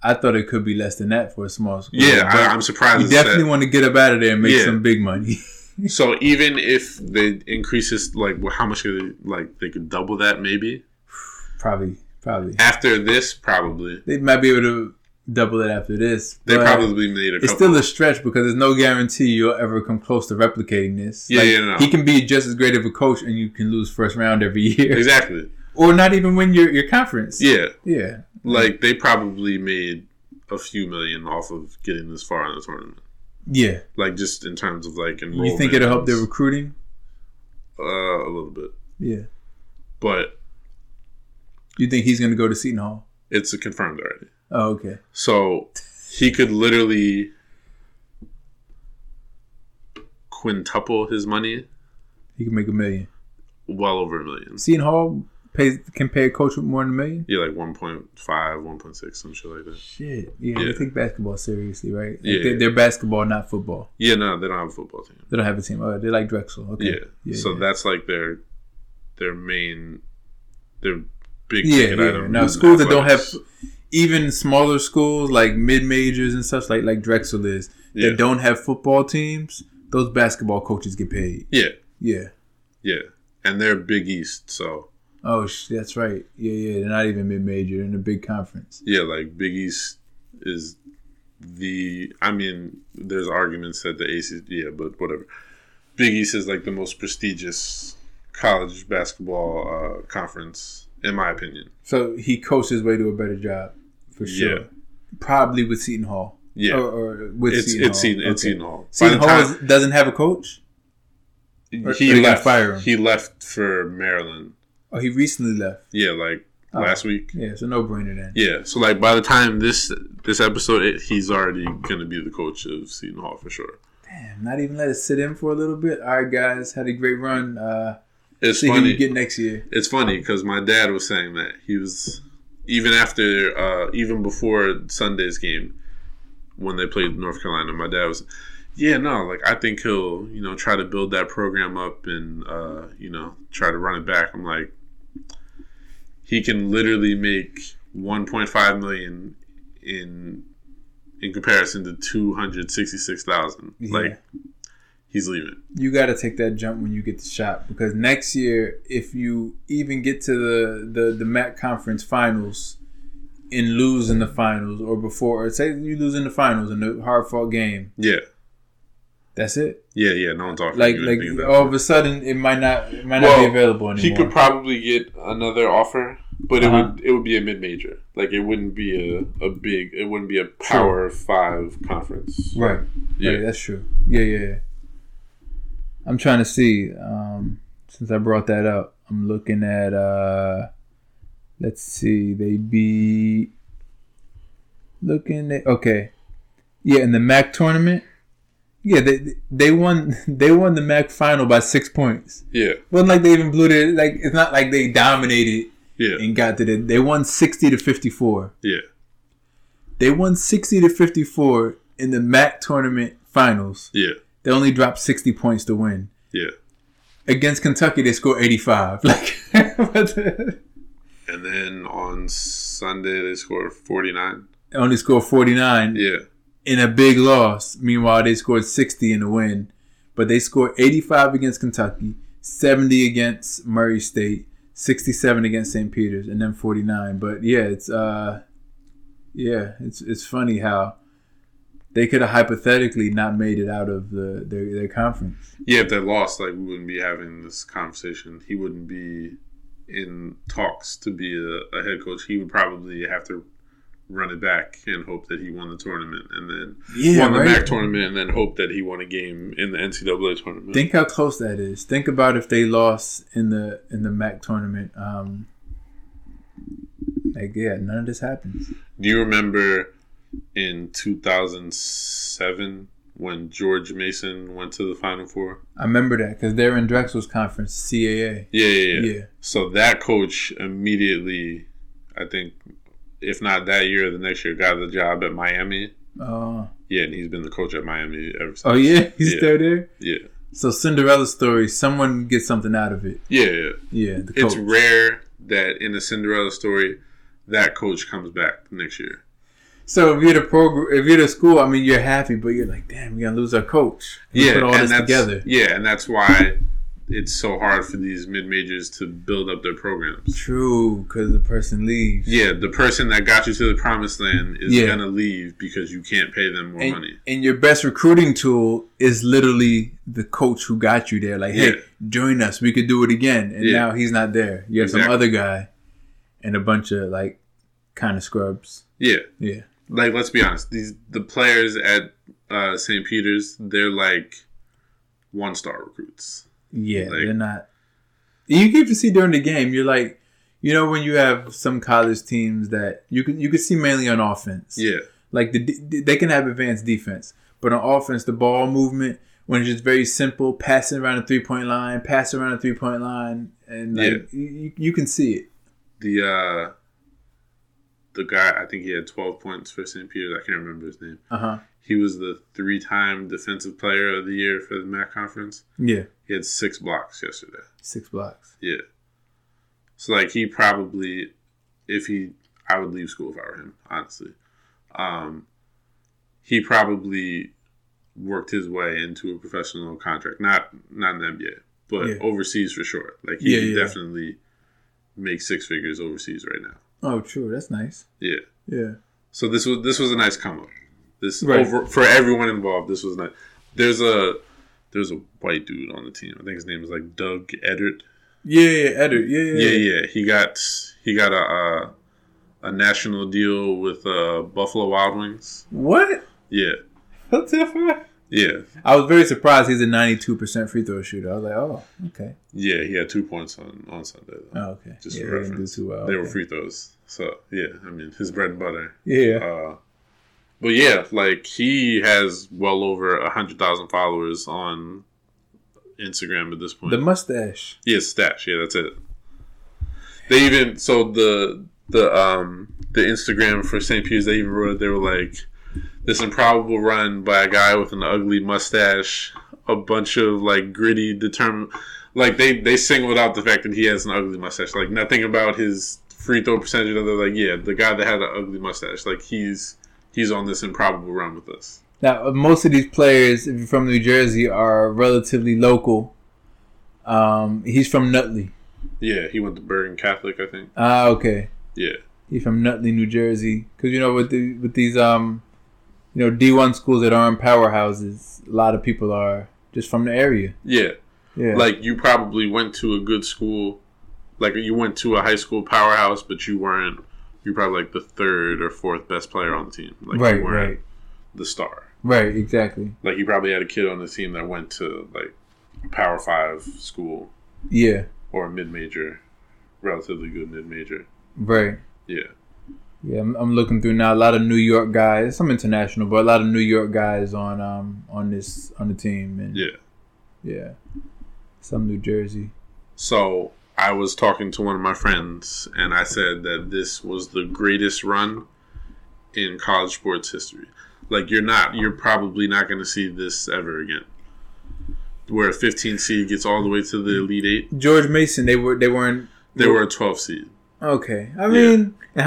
I thought it could be less than that for a small school. Yeah, I'm surprised. You definitely want to get up out of there and make some big money. So even if they increase this, like, how much could they, like, they could double that maybe? Probably. After this, probably. They might be able to double it after this. They probably made a couple. It's still a stretch because there's no guarantee you'll ever come close to replicating this. Yeah, like, no. He can be just as great of a coach and you can lose first round every year. Exactly. Or not even win your conference. Yeah. Yeah. Like, they probably made a few million off of getting this far in the tournament. Yeah. Like, just in terms of, like, enrollment. You think it'll help their recruiting? A little bit. Yeah. But. You think he's going to go to Seton Hall? It's confirmed already. Oh, okay. So, he could literally quintuple his money. He could make $1 million. Well over $1 million. Seton Hall can pay a coach with more than $1 million? Yeah, like 1.5, 1.6, some shit like that. Shit. Yeah, they take basketball seriously, right? Like they're basketball, not football. Yeah, no, they don't have a football team. They don't have a team. Oh, they're like Drexel. Okay. Yeah. So that's like their main, their big ticket item. Now, schools that don't have, even smaller schools like mid-majors and such, like Drexel is, that don't have football teams, those basketball coaches get paid. Yeah. Yeah. Yeah. And they're Big East, so... Oh, that's right. Yeah. They're not even mid-major. They're in a big conference. Yeah, like Big East is the... I mean, there's arguments that the ACC... Yeah, but whatever. Big East is like the most prestigious college basketball conference, in my opinion. So he coached his way to a better job, for sure. Yeah. Probably with Seton Hall. Yeah. Or with Seton Hall. It's Seton Hall. Seton Hall doesn't have a coach? He left. Fire him. He left for Maryland. Oh, he recently left. Yeah, like last week. Yeah, it's a no-brainer then. Yeah, so like by the time this episode, he's already going to be the coach of Seton Hall for sure. Damn, not even let it sit in for a little bit? All right, guys, had a great run. It's see funny. Who you get next year. It's funny because my dad was saying that. He was, even before Sunday's game, when they played North Carolina, my dad was... Yeah, no, like, I think he'll, try to build that program up and, try to run it back. I'm like, he can literally make $1.5 million in comparison to $266,000. Yeah. Like, he's leaving. You got to take that jump when you get the shot, because next year, if you even get to the MAAC conference finals and lose in the finals say you lose in the finals in a hard-fought game. Yeah. That's it. Yeah. No one's offering anything. Like, all of a sudden, it might not be available anymore. He could probably get another offer, but it would be a mid-major. Like, it wouldn't be a big. It wouldn't be a Power 5 conference. Right. Yeah, right, that's true. Yeah. I'm trying to see. Since I brought that up, I'm looking at. Let's see. They be looking at. Okay. Yeah, in the MAAC tournament. Yeah, they won the MAAC final by 6 points. Yeah, wasn't like they even blew their like. It's not like they dominated. Yeah. And got to they won 60-54. Yeah. They won 60-54 in the MAAC tournament finals. Yeah. They only dropped 60 points to win. Yeah. Against Kentucky, they scored 85. Like, and then on Sunday, they scored 49. They only scored 49. Yeah. In a big loss. Meanwhile, they scored 60 in the win. But they scored 85 against Kentucky, 70 against Murray State, 67 against St. Peter's, and then 49. But yeah, it's funny how they could have hypothetically not made it out of their conference. Yeah, if they lost, like, we wouldn't be having this conversation. He wouldn't be in talks to be a head coach. He would probably have to run it back and hope that he won the tournament and then MAAC tournament and then hope that he won a game in the NCAA tournament. Think how close that is. Think about if they lost in the MAAC tournament. None of this happens. Do you remember in 2007 when George Mason went to the Final Four? I remember that because they're in Drexel's conference, CAA. Yeah. So that coach immediately, I think, if not that year, the next year, got the job at Miami. Oh. Yeah, and he's been the coach at Miami ever since. Oh, yeah? He's still there? Yeah. So Cinderella story, someone gets something out of it. Yeah. Yeah, the coach. It's rare that in a Cinderella story, that coach comes back next year. So if you're the school, I mean, you're happy, but you're like, damn, we're going to lose our coach. Put all this together. Yeah, and that's why it's so hard for these mid-majors to build up their programs. True, because the person leaves. Yeah, the person that got you to the promised land is going to leave because you can't pay them more money. And your best recruiting tool is literally the coach who got you there. Like, hey, join us. We could do it again. And now he's not there. You have some other guy and a bunch of, like, kind of scrubs. Yeah. Yeah. Like, let's be honest. The players at St. Peter's, they're, like, one-star recruits. Yeah, like, they're not. You get to see during the game. You're like, you know, when you have some college teams that you can see mainly on offense. Yeah, like they can have advanced defense, but on offense, the ball movement when it's just very simple, passing around the three point line, and like you can see it. The guy, I think he had 12 points for St. Peter's. I can't remember his name. He was the 3-time defensive player of the year for the MAAC conference. Yeah. He had 6 blocks yesterday. 6 blocks. Yeah. So, like, he probably, I would leave school if I were him, honestly. He probably worked his way into a professional contract. Not in the NBA, but overseas for sure. Like, he definitely makes 6 figures overseas right now. Oh, true. That's nice. Yeah. Yeah. So, this was a nice come up. For everyone involved, this was nice. There's a white dude on the team. I think his name is like Doug Eddard. Eddard. Yeah. He got a national deal with Buffalo Wild Wings. What? Yeah. That's different. Yeah. I was very surprised. He's a 92% free throw shooter. I was like, oh, okay. Yeah, he had 2 points on Sunday, though. Oh, okay. Just for reference. They were free throws. So yeah, I mean, his bread and butter. Yeah. But yeah, like, he has well over 100,000 followers on Instagram at this point. The mustache. Yeah, stash. Yeah, that's it. They even, so the Instagram for St. Peter's, they even wrote it. They were like, this improbable run by a guy with an ugly mustache, a bunch of, like, gritty, determined. Like, they singled out the fact that he has an ugly mustache. Like, nothing about his free throw percentage. They're like, yeah, the guy that had an ugly mustache. Like, He's on this improbable run with us. Now, most of these players, if you're from New Jersey, are relatively local. He's from Nutley. Yeah, he went to Bergen Catholic, I think. Ah, okay. Yeah, he's from Nutley, New Jersey. Because you know, with these D1 schools that aren't powerhouses, a lot of people are just from the area. Yeah. Like, you probably went to a good school, like you went to a high school powerhouse, but you weren't. You're probably like the 3rd or 4th best player on the team. Like, you weren't the star. Right, exactly. Like, you probably had a kid on the team that went to, like, a Power 5 school. Yeah. Or a mid-major. Relatively good mid-major. Right. Yeah. Yeah, I'm looking through now. A lot of New York guys, some international, but a lot of New York guys on the team. And yeah, some New Jersey. So I was talking to one of my friends, and I said that this was the greatest run in college sports history. Like, you're probably not going to see this ever again, where a 15 seed gets all the way to the Elite Eight. George Mason, they were a 12 seed. Okay, I mean, and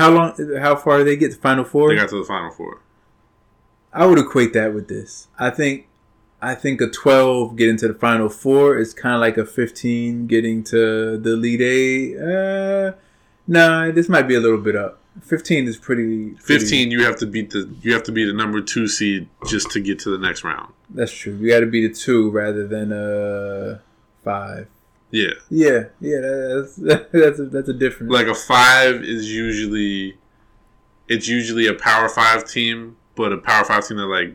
how far did they get to Final Four? They got to the Final Four. I would equate that with this. I think a 12 getting to the Final Four is kind of like a 15 getting to the Elite Eight. This might be a little bit up. 15 is pretty. 15, you have to beat the number 2 seed just to get to the next round. That's true. You got to beat a 2 rather than a 5. Yeah. That's a difference. Like, a 5 is usually a Power 5 team, but a Power 5 team that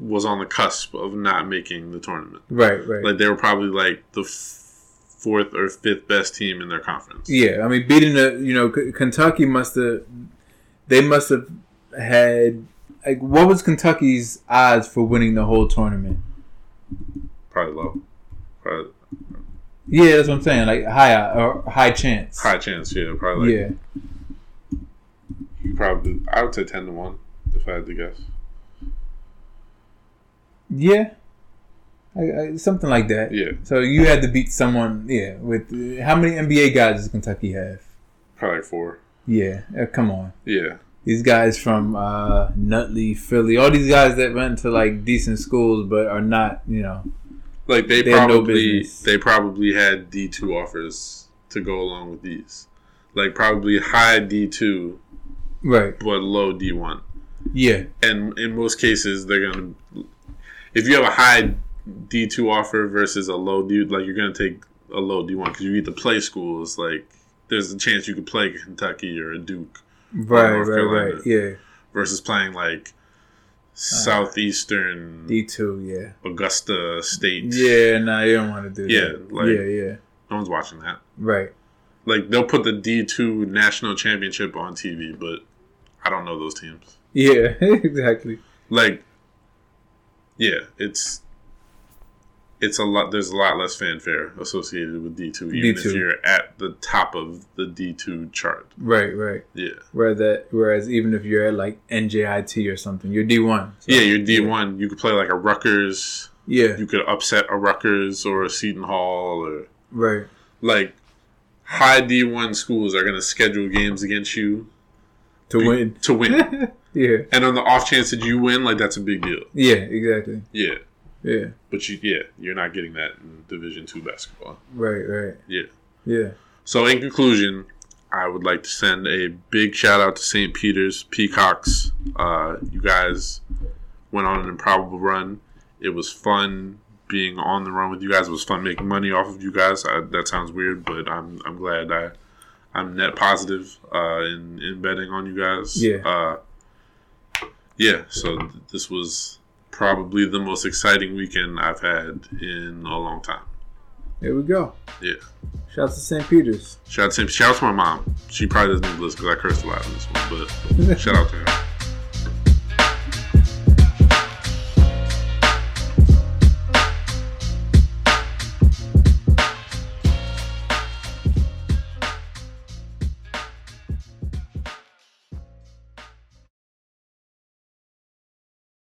was on the cusp of not making the tournament. Right. Like, they were probably the fourth or fifth best team in their conference. Yeah, I mean, beating Kentucky must have had, what was Kentucky's odds for winning the whole tournament? Probably low. Yeah, that's what I'm saying. High chance. High chance, yeah. Probably. I would say 10-1 if I had to guess. Yeah. I something like that. Yeah. So you had to beat someone. Yeah. With how many NBA guys does Kentucky have? Probably 4. Yeah. Come on. Yeah. These guys from Nutley, Philly, all these guys that went to decent schools but are not, They probably had D2 offers to go along with these. Probably high D2, right? But low D1. Yeah. And in most cases, they're gonna, if you have a high D2 offer versus a low D, you're gonna take a low D1 because you need to play schools. There's a chance you could play Kentucky or a Duke, right? Or North Carolina. Yeah. Versus playing Southeastern D2, yeah. Augusta State. Yeah, you don't want to do that. Yeah. No one's watching that. Right. They'll put the D2 National Championship on TV, but I don't know those teams. Yeah, exactly. It's a lot. There's a lot less fanfare associated with D2, even if you're at the top of the D2 chart. Right. Yeah. Whereas even if you're at NJIT or something, you're D1. So. Yeah, you're D1. Yeah. You could play a Rutgers. Yeah. You could upset a Rutgers or a Seton Hall or right. High D1 schools are going to schedule games against you to win. To win. Yeah. And on the off chance that you win, that's a big deal. Yeah. Exactly. Yeah. Yeah, but you're not getting that in Division II basketball. Right. Yeah. So in conclusion, I would like to send a big shout out to St. Peter's Peacocks. You guys went on an improbable run. It was fun being on the run with you guys. It was fun making money off of you guys. That sounds weird, but I'm glad I'm net positive in betting on you guys. Yeah. So this was probably the most exciting weekend I've had in a long time. There we go. Yeah. Shout out to St. Peter's. Shout out to my mom. She probably doesn't need to listen because I cursed a lot in this one, but shout out to her.